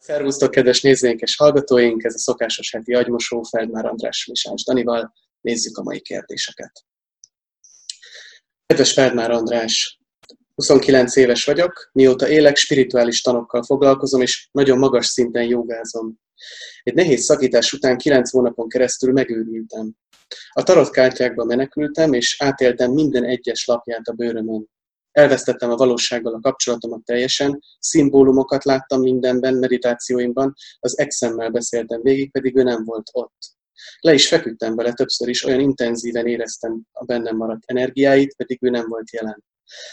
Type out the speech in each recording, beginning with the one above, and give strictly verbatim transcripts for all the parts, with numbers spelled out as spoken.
Szervusztok, kedves nézőink és hallgatóink! Ez a szokásos heti agymosó Feldmár András Miskács Danival. Nézzük a mai kérdéseket. Kedves Feldmár András, huszonkilenc éves vagyok, mióta élek, spirituális tanokkal foglalkozom, és nagyon magas szinten jogázom. Egy nehéz szakítás után kilenc hónapon keresztül megőrültem. A tarotkártyákba menekültem, és átéltem minden egyes lapját a bőrömön. Elvesztettem a valósággal a kapcsolatomat teljesen, szimbólumokat láttam mindenben, meditációimban, az exemmel beszéltem végig, pedig ő nem volt ott. Le is feküdtem vele többször is, olyan intenzíven éreztem a bennem maradt energiáit, pedig ő nem volt jelen.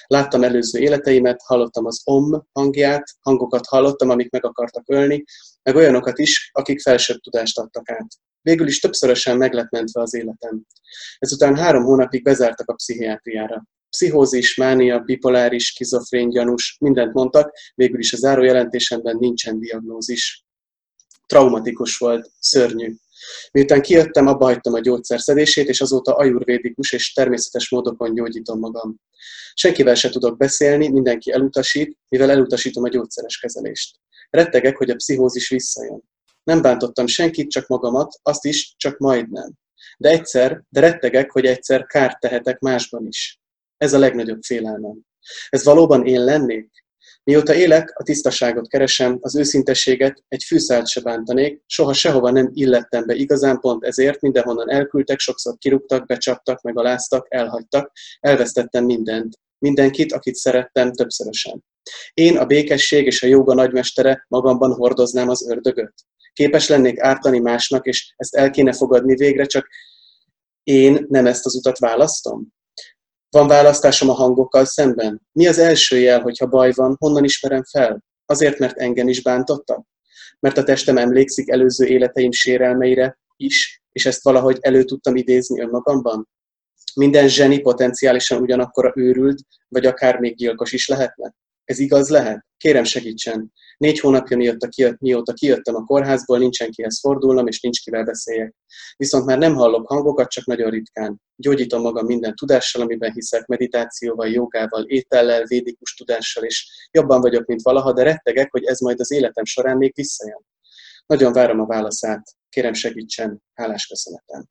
Láttam előző életeimet, hallottam az om hangját, hangokat hallottam, amik meg akartak ölni, meg olyanokat is, akik felsőbb tudást adtak át. Végül is többszörösen meg lett mentve az életem. Ezután három hónapig bezártak a pszichiátriára. Pszichózis, mánia, bipoláris, skizofrén gyanús, mindent mondtak, végül is a zárójelentésemben nincsen diagnózis. Traumatikus volt, szörnyű. Miután kijöttem, abba hagytam a gyógyszerszedését, és azóta ajurvédikus és természetes módokon gyógyítom magam. Senkivel se tudok beszélni, mindenki elutasít, mivel elutasítom a gyógyszeres kezelést. Rettegek, hogy a pszichózis visszajön. Nem bántottam senkit, csak magamat, azt is, csak majdnem. De egyszer, de rettegek, hogy egyszer kárt tehetek másban is. Ez a legnagyobb félelmem. Ez valóban én lennék? Mióta élek, a tisztaságot keresem, az őszintességet, egy fűszált se bántanék, soha sehova nem illettem be igazán, pont ezért mindenhonnan elküldtek, sokszor kirúgtak, becsaptak, megaláztak, elhagytak, elvesztettem mindent, mindenkit, akit szerettem többszörösen. Én, a békesség és a jóga nagymestere, magamban hordoznám az ördögöt. Képes lennék ártani másnak, és ezt el kéne fogadni végre, csak én nem ezt az utat választom? Van választásom a hangokkal szemben? Mi az első jel, hogyha baj van, honnan ismerem fel? Azért, mert engem is bántottak? Mert a testem emlékszik előző életeim sérelmeire is, és ezt valahogy elő tudtam idézni önmagamban? Minden zseni potenciálisan ugyanakkora őrült, vagy akár még gyilkos is lehetne? Ez igaz lehet? Kérem, segítsen! Négy hónapja mióta, kijött, mióta kijöttem a kórházból, nincsen kihez fordulnom, és nincs kivel beszéljek. Viszont már nem hallok hangokat, csak nagyon ritkán. Gyógyítom magam minden tudással, amiben hiszek, meditációval, jogával, étellel, védikus tudással, és jobban vagyok, mint valaha, de rettegek, hogy ez majd az életem során még visszajön. Nagyon várom a válaszát. Kérem, segítsen! Hálás köszönetem!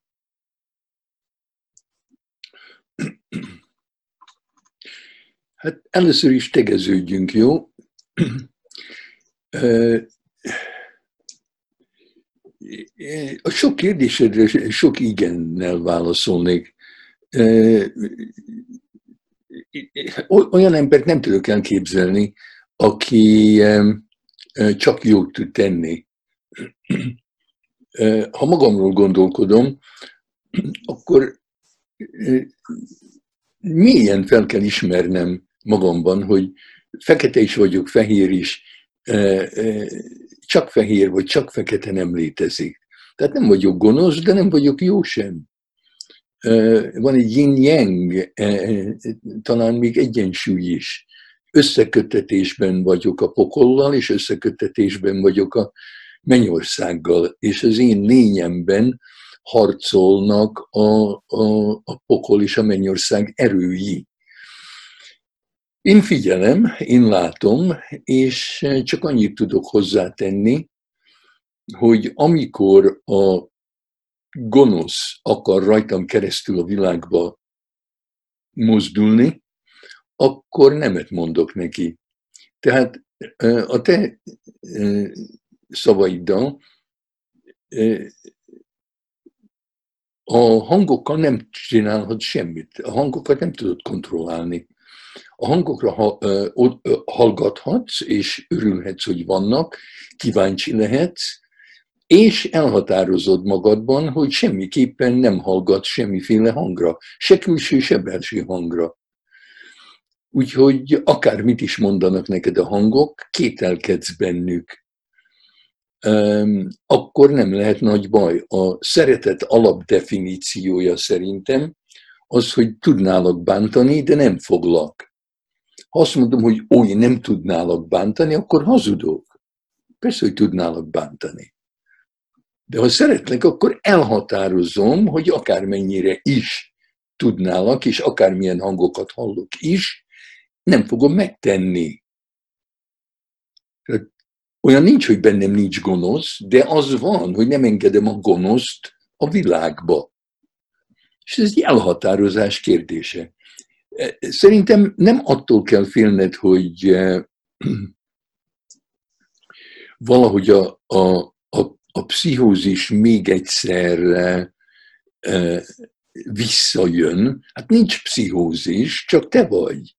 Hát először is tegeződjünk, jó? A sok kérdésedre sok igennel válaszolnék. Olyan embert nem tudok elképzelni, aki csak jót tud tenni. Ha magamról gondolkodom, akkor mélyen fel kell ismernem magamban, hogy fekete is vagyok, fehér is, csak fehér vagy csak fekete nem létezik. Tehát nem vagyok gonosz, de nem vagyok jó sem. Van egy yin-yang, talán még egyensúly is. Összeköttetésben vagyok a pokollal, és összeköttetésben vagyok a mennyországgal, és az én lényemben harcolnak a, a, a pokol és a mennyország erői. Én figyelem, én látom, és csak annyit tudok hozzátenni, hogy amikor a gonosz akar rajtam keresztül a világba mozdulni, akkor nemet mondok neki. Tehát a te szavaiddal a hangokkal nem csinálhat semmit. A hangokat nem tudod kontrollálni. A hangokra hallgathatsz, és örülhetsz, hogy vannak, kíváncsi lehetsz, és elhatározod magadban, hogy semmiképpen nem hallgatsz semmiféle hangra, se külső, se belső hangra. Úgyhogy akármit is mondanak neked a hangok, kételkedsz bennük. Akkor nem lehet nagy baj. A szeretet alapdefiníciója szerintem az, hogy tudnálak bántani, de nem foglak. Ha azt mondom, hogy ó, én nem tudnálak bántani, akkor hazudok. Persze, hogy tudnálak bántani. De ha szeretlek, akkor elhatározom, hogy akármennyire is tudnálak, és akármilyen hangokat hallok is, nem fogom megtenni. Olyan nincs, hogy bennem nincs gonosz, de az van, hogy nem engedem a gonoszt a világba. És ez egy elhatározás kérdése. Szerintem nem attól kell félned, hogy valahogy a, a, a, a pszichózis még egyszer visszajön. Hát nincs pszichózis, csak te vagy.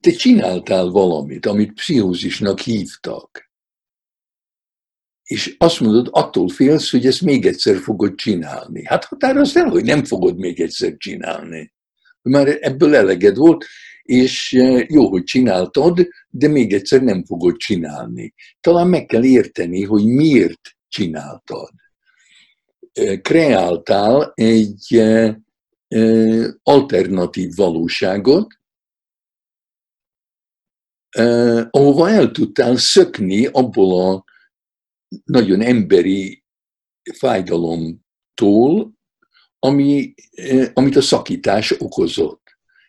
Te csináltál valamit, amit pszichózisnak hívtak. És azt mondod, attól félsz, hogy ezt még egyszer fogod csinálni. Hát határozd el, hogy nem fogod még egyszer csinálni. Már ebből eleged volt, és jó, hogy csináltad, de még egyszer nem fogod csinálni. Talán meg kell érteni, hogy miért csináltad. Kreáltál egy alternatív valóságot, ahova el tudtál szökni abból a nagyon emberi fájdalomtól, ami, amit a szakítás okozott.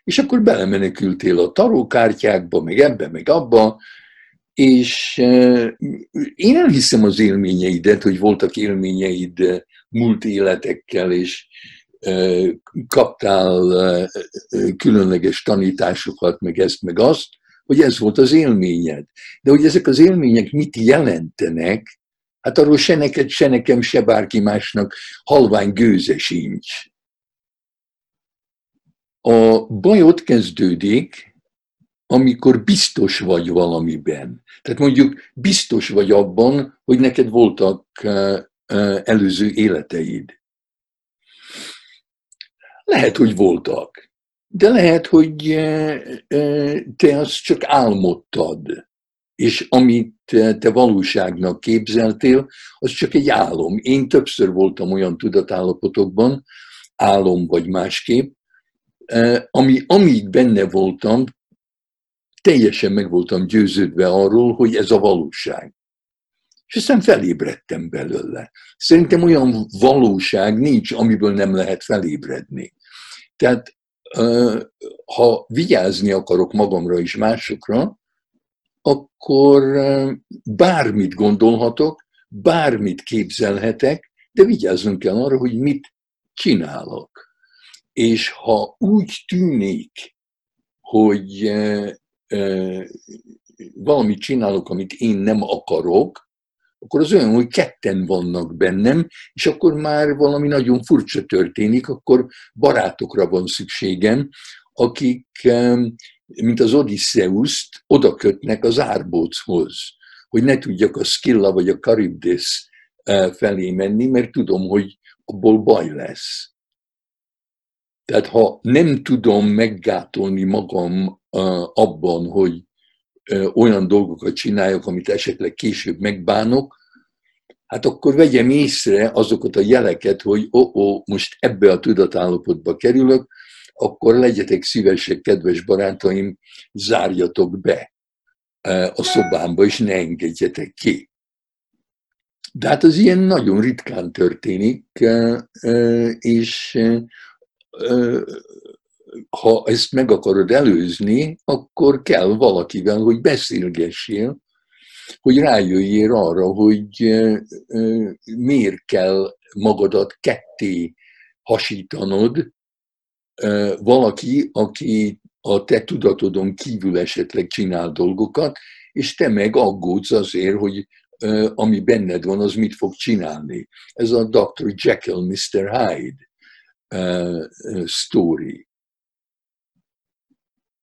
És akkor belemenekültél a tarókártyákba, meg ebbe, meg abba, és én elhiszem az élményeidet, hogy voltak élményeid múlt életekkel, és kaptál különleges tanításokat, meg ezt, meg azt, hogy ez volt az élményed. De hogy ezek az élmények mit jelentenek, hát arról se neked, se nekem, se bárki másnak halvány gőze sincs. A baj ott kezdődik, amikor biztos vagy valamiben. Tehát mondjuk biztos vagy abban, hogy neked voltak előző életeid. Lehet, hogy voltak, de lehet, hogy te azt csak álmodtad. És amit te valóságnak képzeltél, az csak egy álom. Én többször voltam olyan tudatállapotokban, álom vagy másképp, ami, amíg benne voltam, teljesen meg voltam győződve arról, hogy ez a valóság. És aztán felébredtem belőle. Szerintem olyan valóság nincs, amiből nem lehet felébredni. Tehát ha vigyázni akarok magamra és másokra, akkor bármit gondolhatok, bármit képzelhetek, de vigyázzunk kell arra, hogy mit csinálok. És ha úgy tűnik, hogy valamit csinálok, amit én nem akarok, akkor az olyan, hogy ketten vannak bennem, és akkor már valami nagyon furcsa történik, akkor barátokra van szükségem, akik... mint az Odisszeuszt oda kötnek az árbóchoz, hogy ne tudjak a Skilla vagy a Karibdisz felé menni, mert tudom, hogy abból baj lesz. Tehát ha nem tudom meggátolni magam abban, hogy olyan dolgokat csináljak, amit esetleg később megbánok, hát akkor vegyem észre azokat a jeleket, hogy ó-ó, most ebbe a tudatállapotba kerülök, akkor legyetek szívesek, kedves barátaim, zárjatok be a szobámba, és ne engedjetek ki. De hát az ilyen nagyon ritkán történik, és ha ezt meg akarod előzni, akkor kell valakivel, hogy beszélgessél, hogy rájöjjél arra, hogy miért kell magadat ketté hasítanod, valaki, aki a te tudatodon kívül esetleg csinál dolgokat, és te meg aggódsz azért, hogy ami benned van, az mit fog csinálni. Ez a doktor Jekyll, mister Hyde story.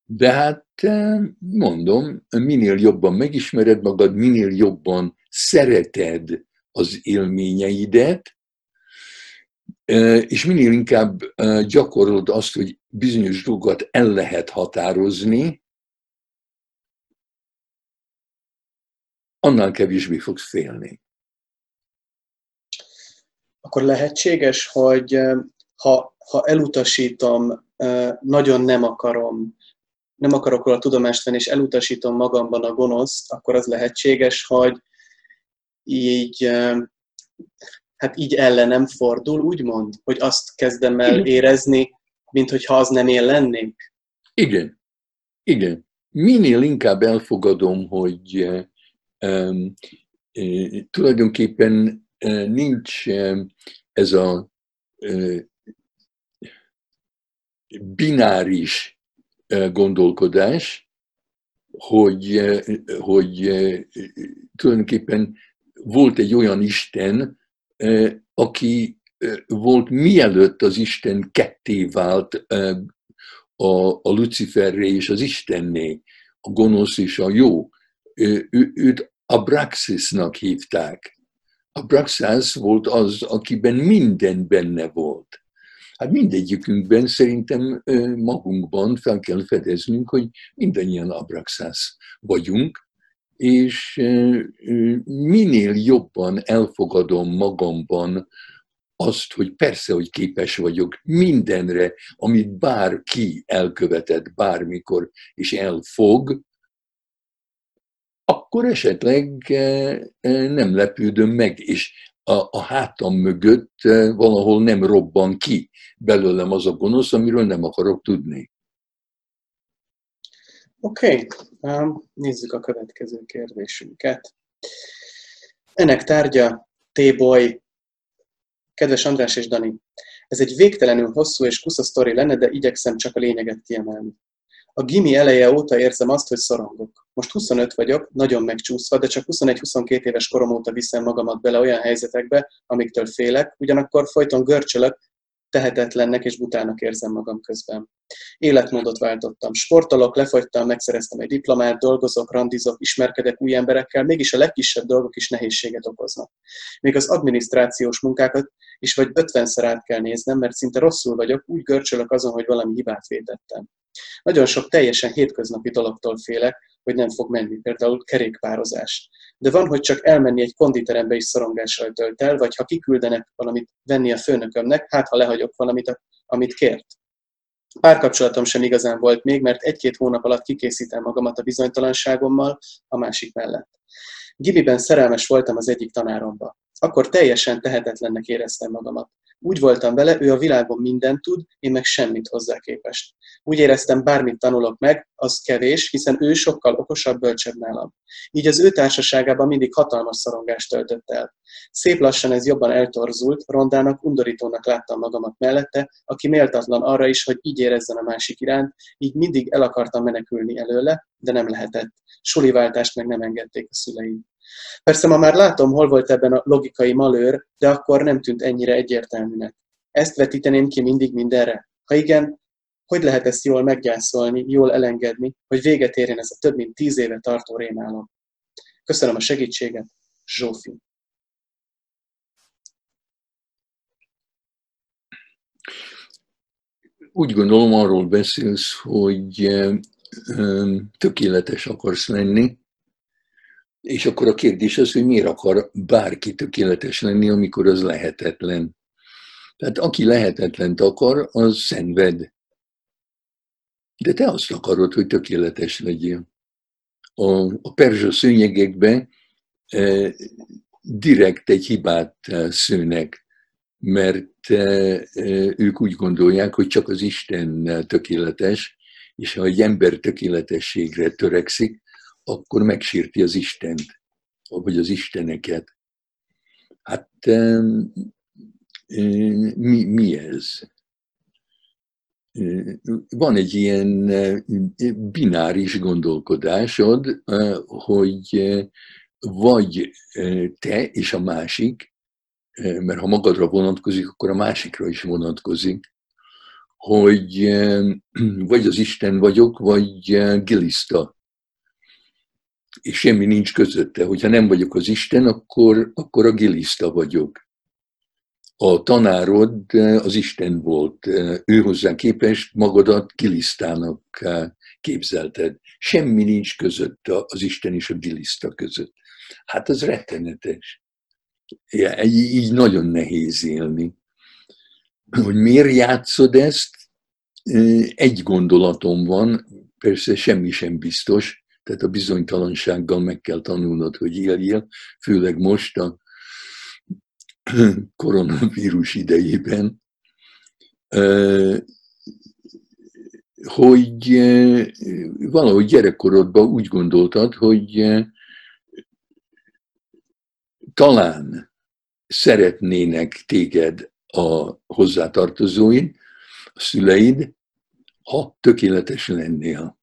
De hát mondom, minél jobban megismered magad, minél jobban szereted az élményeidet, és minél inkább gyakorolod azt, hogy bizonyos dolgokat el lehet határozni, annál kevésbé fogsz félni. Akkor lehetséges, hogy ha, ha elutasítom, nagyon nem akarom, nem akarok róla tudomást venni, és elutasítom magamban a gonoszt, akkor az lehetséges, hogy így... hát így ellenem fordul, úgymond, hogy azt kezdem el igen. érezni, minthogyha az nem én lennék. Igen, igen. Minél inkább elfogadom, hogy tulajdonképpen nincs ez a bináris gondolkodás, hogy, hogy tulajdonképpen volt egy olyan Isten, aki volt mielőtt az Isten ketté vált a, a Luciferré és az Istenné, a gonosz és a jó. Ő, őt Abraxasnak hívták. Abraxas volt az, akiben minden benne volt. Hát mindegyikünkben szerintem magunkban fel kell fedeznünk, hogy mindannyian Abraxas vagyunk, és minél jobban elfogadom magamban azt, hogy persze, hogy képes vagyok mindenre, amit bárki elkövetett bármikor, és elfog, akkor esetleg nem lepődöm meg, és a, a hátam mögött valahol nem robban ki belőlem az a gonosz, amiről nem akarok tudni. Oké, okay. Nézzük a következő kérdésünket. Ennek tárgya T-boy. Kedves András és Dani, ez egy végtelenül hosszú és kusza sztori lenne, de igyekszem csak a lényeget kiemelni. A gimi eleje óta érzem azt, hogy szorongok. Most huszonöt vagyok, nagyon megcsúszva, de csak huszonegy-huszonkettő éves korom óta viszem magamat bele olyan helyzetekbe, amiktől félek, ugyanakkor folyton görcsölök, tehetetlennek és butának érzem magam közben. Életmódot váltottam, sportolok, lefogytam, megszereztem egy diplomát, dolgozok, randizok, ismerkedek új emberekkel, mégis a legkisebb dolgok is nehézséget okoznak. Még az adminisztrációs munkákat is vagy ötvenszer át kell néznem, mert szinte rosszul vagyok, úgy görcsölök azon, hogy valami hibát vétettem. Nagyon sok teljesen hétköznapi dologtól félek, hogy nem fog menni, például kerékpározás. De van, hogy csak elmenni egy konditerembe is szorongással tölt el, vagy ha kiküldenek valamit venni a főnökömnek, hát ha lehagyok valamit, amit kért. Párkapcsolatom sem igazán volt még, mert egy-két hónap alatt kikészítem magamat a bizonytalanságommal a másik mellett. Gibiben szerelmes voltam az egyik tanáromba. Akkor teljesen tehetetlennek éreztem magamat. Úgy voltam vele, ő a világon mindent tud, én meg semmit hozzá képest. Úgy éreztem, bármit tanulok meg, az kevés, hiszen ő sokkal okosabb, bölcsebb nálam. Így az ő társaságában mindig hatalmas szorongást töltött el. Szép lassan ez jobban eltorzult, rondának, undorítónak láttam magamat mellette, aki méltatlan arra is, hogy így érezzen a másik iránt, így mindig el akartam menekülni előle, de nem lehetett. Suliváltást meg nem engedték a szüleim. Persze ma már látom, hol volt ebben a logikai malőr, de akkor nem tűnt ennyire egyértelműnek. Ezt vetíteném ki mindig mindenre. Ha igen, hogy lehet ezt jól meggyászolni, jól elengedni, hogy véget érjen ez a több mint tíz éve tartó rémálom? Köszönöm a segítséget, Zsófi. Úgy gondolom, arról beszélsz, hogy tökéletes akarsz lenni, és akkor a kérdés az, hogy miért akar bárki tökéletes lenni, amikor az lehetetlen. Tehát aki lehetetlent akar, az szenved. De te azt akarod, hogy tökéletes legyél. A, a perzsa szőnyegekbe e, direkt egy hibát szőnek, mert e, ők úgy gondolják, hogy csak az Isten tökéletes, és ha egy ember tökéletességre törekszik, akkor megsérti az Istent, vagy az isteneket. Hát mi, mi ez? Van egy ilyen bináris gondolkodásod, hogy vagy te és a másik, mert ha magadra vonatkozik, akkor a másikra is vonatkozik, hogy vagy az Isten vagyok, vagy giliszta. És semmi nincs közötte. Hogyha nem vagyok az Isten, akkor, akkor a giliszta vagyok. A tanárod az Isten volt. Ő hozzá képest magadat gilisztának képzelted. Semmi nincs között az Isten és a giliszta között. Hát az rettenetes. Ja, így nagyon nehéz élni. Hogy miért játszod ezt? Egy gondolatom van, persze semmi sem biztos, tehát a bizonytalansággal meg kell tanulnod, hogy éljél, főleg most a koronavírus idejében, hogy valahogy gyerekkorodban úgy gondoltad, hogy talán szeretnének téged a hozzátartozóid, a szüleid, ha tökéletes lennél.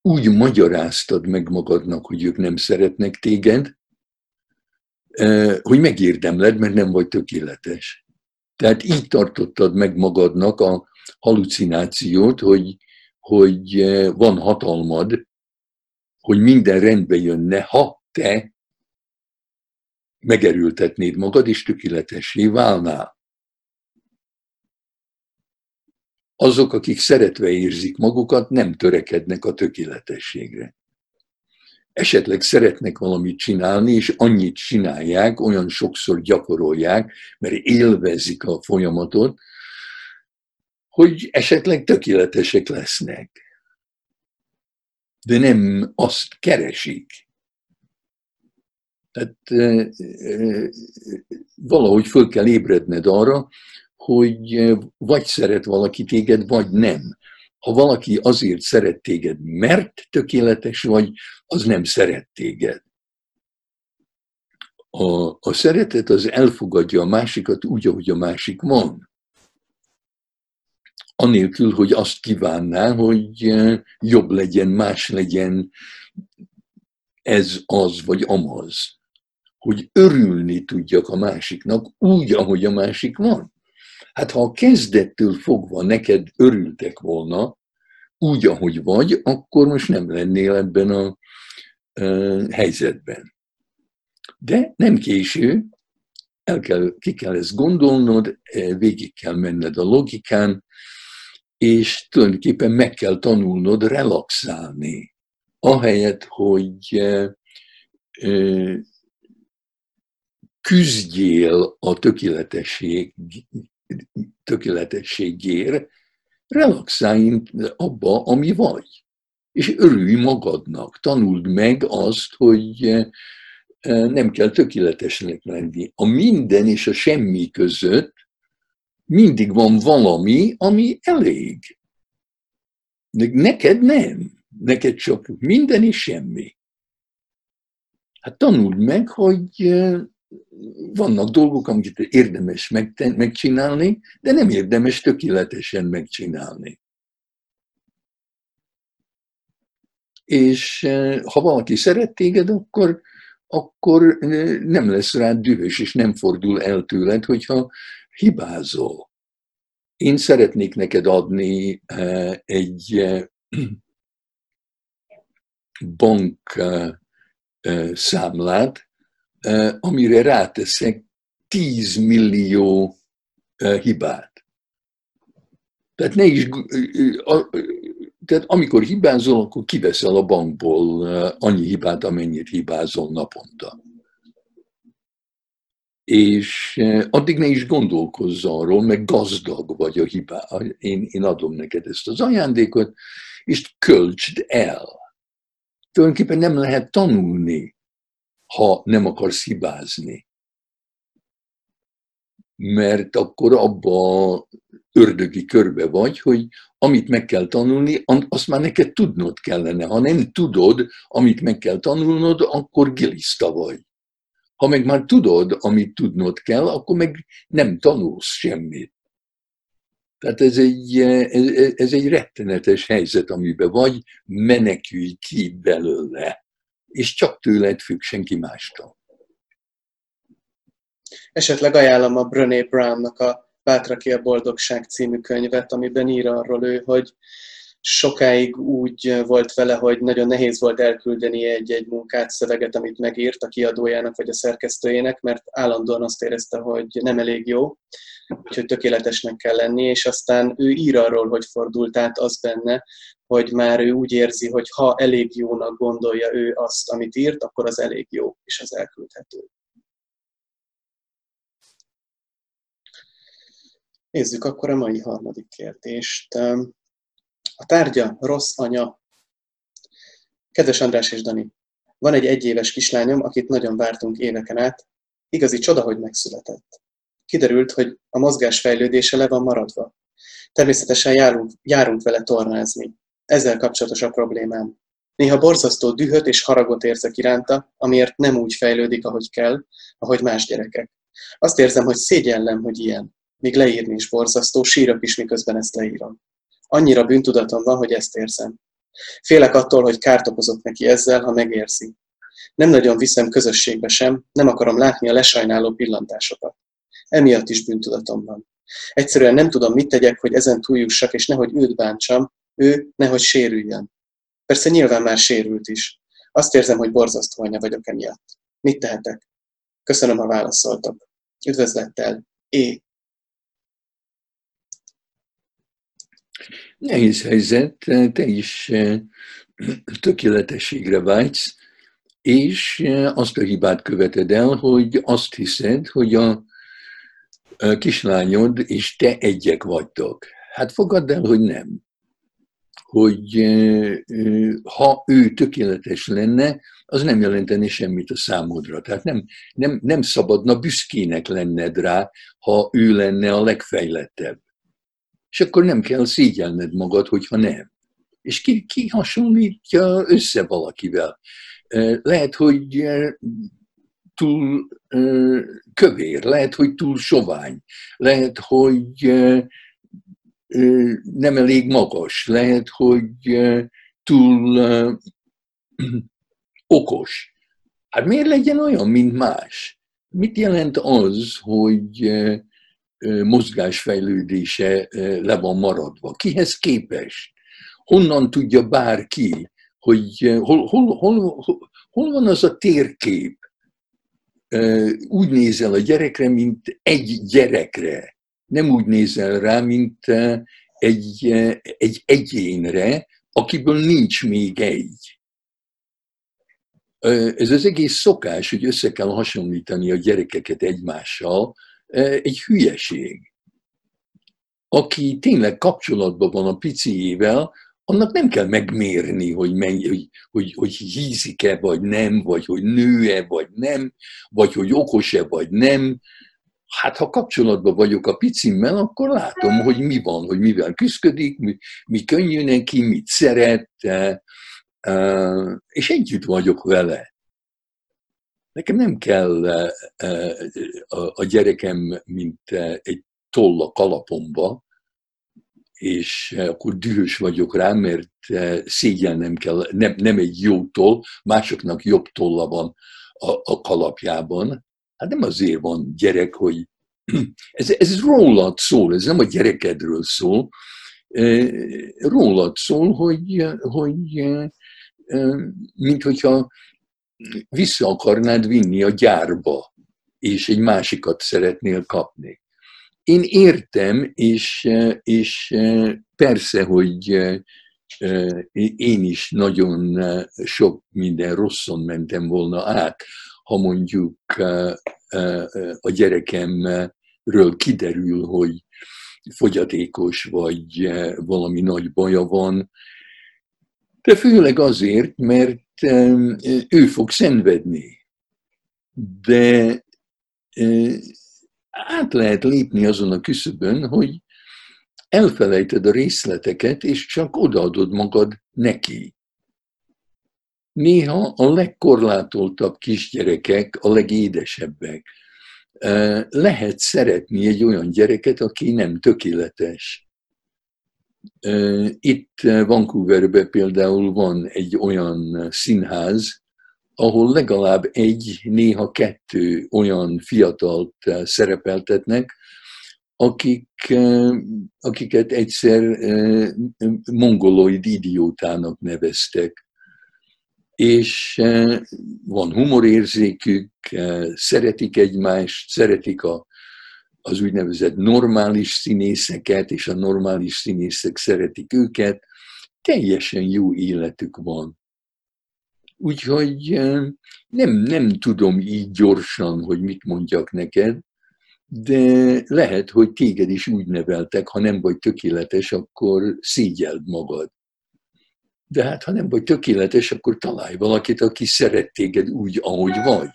Úgy magyaráztad meg magadnak, hogy ők nem szeretnek téged, hogy megérdemled, mert nem vagy tökéletes. Tehát így tartottad meg magadnak a halucinációt, hogy, hogy van hatalmad, hogy minden rendbe jönne, ha te megerőltetnéd magad, és tökéletessé válnál. Azok, akik szeretve érzik magukat, nem törekednek a tökéletességre. Esetleg szeretnek valamit csinálni, és annyit csinálják, olyan sokszor gyakorolják, mert élvezik a folyamatot, hogy esetleg tökéletesek lesznek. De nem azt keresik. Tehát e, e, valahogy föl kell ébredned arra, hogy vagy szeret valaki téged, vagy nem. Ha valaki azért szeret téged, mert tökéletes vagy, az nem szeret téged. A, a szeretet az elfogadja a másikat úgy, ahogy a másik van. Anélkül, hogy azt kívánná, hogy jobb legyen, más legyen, ez az, vagy amaz. Hogy örülni tudjak a másiknak úgy, ahogy a másik van. Hát ha a kezdettől fogva neked örültek volna, úgy, ahogy vagy, akkor most nem lennél ebben a e, helyzetben. De nem késő, el kell, ki kell ezt gondolnod, végig kell menned a logikán, és tulajdonképpen meg kell tanulnod relaxálni. Ahelyett, hogy e, e, küzdjél a tökéletesség, tökéletességért, relaxálj abba, ami vagy. És örülj magadnak, tanuld meg azt, hogy nem kell tökéletesnek lenni. A minden és a semmi között mindig van valami, ami elég. Neked nem. Neked csak minden és semmi. Hát tanuld meg, hogy vannak dolgok, amiket érdemes megcsinálni, de nem érdemes tökéletesen megcsinálni. És ha valaki szeret téged, akkor, akkor nem lesz rád dühös, és nem fordul el tőled, hogyha hibázol. Én szeretnék neked adni egy bank számlát, amire ráteszek tíz millió hibát. Tehát, ne is, tehát amikor hibázol, akkor kiveszel a bankból annyi hibát, amennyit hibázol naponta. És addig ne is gondolkozz arról, meg gazdag vagy a hibá. Én, én adom neked ezt az ajándékot, és költsd el. Tulajdonképpen nem lehet tanulni, ha nem akarsz hibázni. Mert akkor abba ördögi körbe vagy, hogy amit meg kell tanulni, azt már neked tudnod kellene. Ha nem tudod, amit meg kell tanulnod, akkor giliszta vagy. Ha meg már tudod, amit tudnod kell, akkor meg nem tanulsz semmit. Tehát ez egy, ez, ez egy rettenetes helyzet, amiben vagy, menekülj ki belőle. És csak tőled függ, senki mástól. Esetleg ajánlom a Brené Brownnak a Bátorság a boldogság című könyvet, amiben ír arról ő, hogy sokáig úgy volt vele, hogy nagyon nehéz volt elküldeni egy-egy munkát, szöveget, amit megírt a kiadójának vagy a szerkesztőjének, mert állandóan azt érezte, hogy nem elég jó, úgyhogy tökéletesnek kell lenni, és aztán ő ír arról, hogy fordult át az benne, hogy már ő úgy érzi, hogy ha elég jónak gondolja ő azt, amit írt, akkor az elég jó, és az elküldhető. Nézzük akkor a mai harmadik kérdést. A tárgya rossz anya. Kedves András és Dani, van egy egyéves kislányom, akit nagyon vártunk éveken át. Igazi csoda, hogy megszületett. Kiderült, hogy a mozgásfejlődése le van maradva. Természetesen járunk, járunk vele tornázni. Ezzel kapcsolatos a problémám. Néha borzasztó dühöt és haragot érzek iránta, amiért nem úgy fejlődik, ahogy kell, ahogy más gyerekek. Azt érzem, hogy szégyellem, hogy ilyen. Még leírni is borzasztó, sírok is, miközben ezt leírom. Annyira bűntudatom van, hogy ezt érzem. Félek attól, hogy kárt okozok neki ezzel, ha megérzi. Nem nagyon viszem közösségbe sem, nem akarom látni a lesajnáló pillantásokat. Emiatt is bűntudatom van. Egyszerűen nem tudom, mit tegyek, hogy ezen túljussak, és nehogy őt bántsam, ő nehogy sérüljön. Persze nyilván már sérült is. Azt érzem, hogy borzasztó anya vagyok emiatt. Mit tehetek? Köszönöm, ha válaszoltok. Üdvözlettel, É. Nehéz helyzet, te is tökéletességre vágysz, és azt a hibát követed el, hogy azt hiszed, hogy a kislányod és te egyek vagytok. Hát fogadd el, hogy nem. Hogy ha ő tökéletes lenne, az nem jelenteni semmit a számodra. Tehát nem, nem, nem szabadna büszkének lenned rá, ha ő lenne a legfejlettebb. És akkor nem kell szégyelned magad, hogyha nem. És ki, ki hasonlítja össze valakivel. Lehet, hogy túl kövér, lehet, hogy túl sovány, lehet, hogy nem elég magas, lehet, hogy túl okos. Hát miért legyen olyan, mint más? Mit jelent az, hogy mozgásfejlődése le van maradva? Kihez képest? Honnan tudja bárki, hogy hol, hol, hol, hol van az a térkép? Úgy nézel a gyerekre, mint egy gyerekre. Nem úgy nézel rá, mint egy, egy egyénre, akiből nincs még egy. Ez az egész szokás, hogy össze kell hasonlítani a gyerekeket egymással, egy hülyeség. Aki tényleg kapcsolatban van a piciével, annak nem kell megmérni, hogy, mennyi, hogy, hogy, hogy hízik-e vagy nem, vagy hogy nő-e vagy nem, vagy hogy okos-e vagy nem. Hát ha kapcsolatban vagyok a picimmel, akkor látom, hogy mi van, hogy mivel küszködik, mi, mi könnyű neki, mit szeret, és együtt vagyok vele. Nekem nem kell a gyerekem, mint egy toll a kalapomba, és akkor dühös vagyok rá, mert szégyellnem kell, nem, nem egy jó toll, másoknak jobb tolla van a, a kalapjában. Hát nem azért van gyerek, hogy ez, ez rólad szól, ez nem a gyerekedről szól, rólad szól, hogy, hogy mint hogyha vissza akarnád vinni a gyárba, és egy másikat szeretnél kapni. Én értem, és, és persze, hogy én is nagyon sok minden rosszon mentem volna át, ha mondjuk a gyerekemről kiderül, hogy fogyatékos, vagy valami nagy baja van. De főleg azért, mert ő fog szenvedni. De át lehet lépni azon a küszöbön, hogy elfelejted a részleteket, és csak odaadod magad neki. Néha a legkorlátoltabb kisgyerekek a legédesebbek. Lehet szeretni egy olyan gyereket, aki nem tökéletes. Itt Vancouverben például van egy olyan színház, ahol legalább egy, néha kettő olyan fiatalt szerepeltetnek, akik, akiket egyszer mongoloid idiótának neveztek. És van humorérzékük, szeretik egymást, szeretik a, az úgynevezett normális színészeket, és a normális színészek szeretik őket. Teljesen jó életük van. Úgyhogy nem, nem tudom így gyorsan, hogy mit mondjak neked, de lehet, hogy téged is úgy neveltek, ha nem vagy tökéletes, akkor szégyeld magad. De hát, ha nem vagy tökéletes, akkor találj valakit, aki szeret téged úgy, ahogy vagy.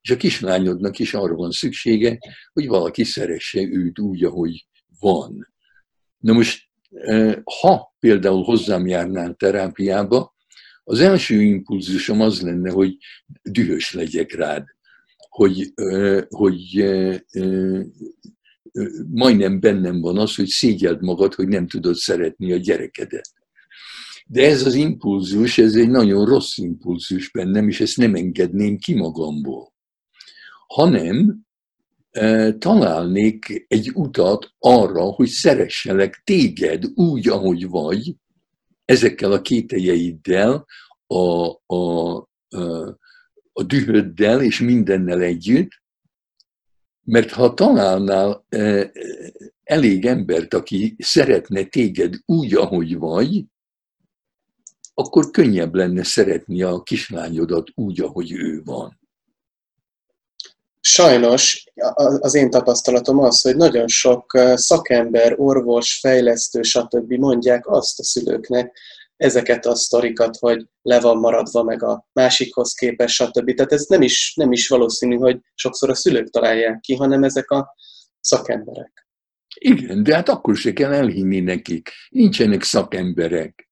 És a kislányodnak is arra van szüksége, hogy valaki szeresse őt úgy, ahogy van. Na most, ha például hozzám járnál terápiába, Az első impulzusom az lenne, hogy dühös legyek rád, hogy, hogy majdnem bennem van az, hogy szégyeld magad, hogy nem tudod szeretni a gyerekedet. De ez az impulzus, ez egy nagyon rossz impulzus bennem, és ezt nem engedném ki magamból. Hanem találnék egy utat arra, hogy szeresselek téged úgy, ahogy vagy, ezekkel a kételjeiddel, a, a, a, a dühöddel és mindennel együtt, mert ha találnál elég embert, aki szeretne téged úgy, ahogy vagy, akkor könnyebb lenne szeretni a kislányodat úgy, ahogy ő van. Sajnos az én tapasztalatom az, hogy nagyon sok szakember, orvos, fejlesztő, stb. Mondják azt a szülőknek, ezeket a sztorikat, hogy le van maradva meg a másikhoz képest, stb. Tehát ez nem is, nem is valószínű, hogy sokszor a szülők találják ki, hanem ezek a szakemberek. Igen, de hát akkor se kell elhinni nekik. Nincsenek szakemberek.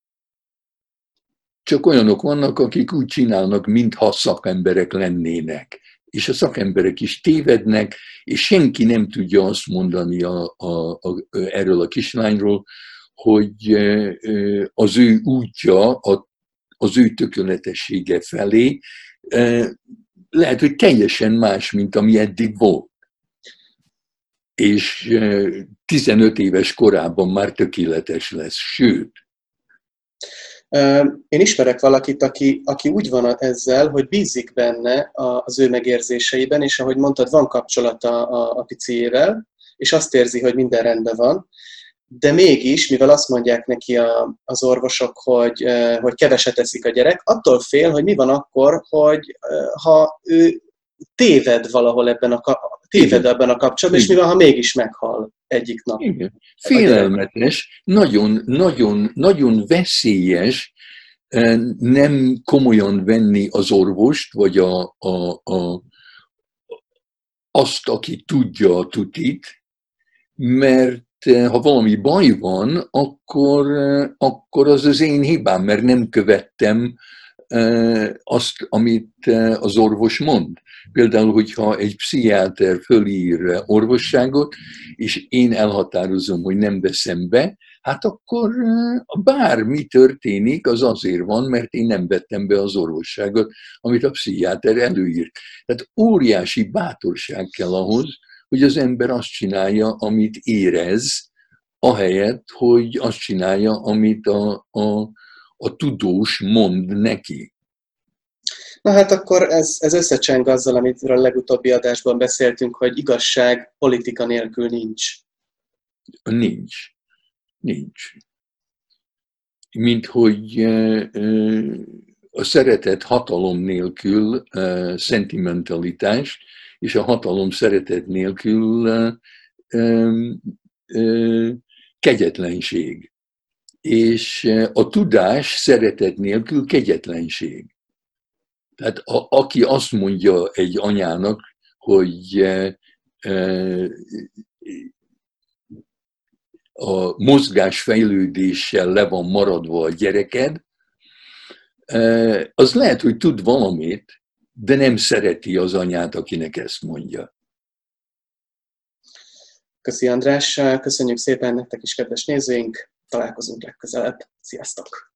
Csak olyanok vannak, akik úgy csinálnak, mintha szakemberek lennének. És a szakemberek is tévednek, és senki nem tudja azt mondani a, a, a, erről a kislányról, hogy az ő útja, a, az ő tökéletessége felé lehet, hogy teljesen más, mint ami eddig volt. És tizenöt éves korában már tökéletes lesz, sőt. Én ismerek valakit, aki, aki úgy van ezzel, hogy bízik benne az ő megérzéseiben, és ahogy mondtad, van kapcsolata a, a piciével, és azt érzi, hogy minden rendben van, de mégis, mivel azt mondják neki a, az orvosok, hogy, hogy keveset eszik a gyerek, attól fél, hogy mi van akkor, hogy ha ő téved valahol ebben a, téved ebben a kapcsolatban, és mi van, ha mégis meghal egyik nap. Igen. Félelmetes, nagyon, nagyon, nagyon veszélyes nem komolyan venni az orvost, vagy a, a, a, azt, aki tudja a tutit, mert ha valami baj van, akkor, akkor az az én hibám, mert nem követtem azt, amit az orvos mond. Például, hogyha egy pszichiáter fölír orvosságot, és én elhatározom, hogy nem veszem be, hát akkor bármi történik, az azért van, mert én nem vettem be az orvosságot, amit a pszichiáter előírt. Tehát óriási bátorság kell ahhoz, hogy az ember azt csinálja, amit érez, ahelyett, hogy azt csinálja, amit a, a, a tudós mond neki. Na hát akkor ez, ez összecseng azzal, amit a legutóbbi adásban beszéltünk, hogy igazság politika nélkül nincs. Nincs. Nincs. Mint hogy a szeretet hatalom nélkül szentimentalitás, és a hatalom szeretet nélkül uh, uh, uh, kegyetlenség. És a tudás szeretet nélkül kegyetlenség. Tehát a, aki azt mondja egy anyának, hogy uh, uh, a mozgásfejlődéssel le van maradva a gyereked, uh, az lehet, hogy tud valamit, de nem szereti az anyát, akinek ezt mondja. Köszi András, köszönjük szépen nektek is, kedves nézőink, találkozunk legközelebb. Sziasztok!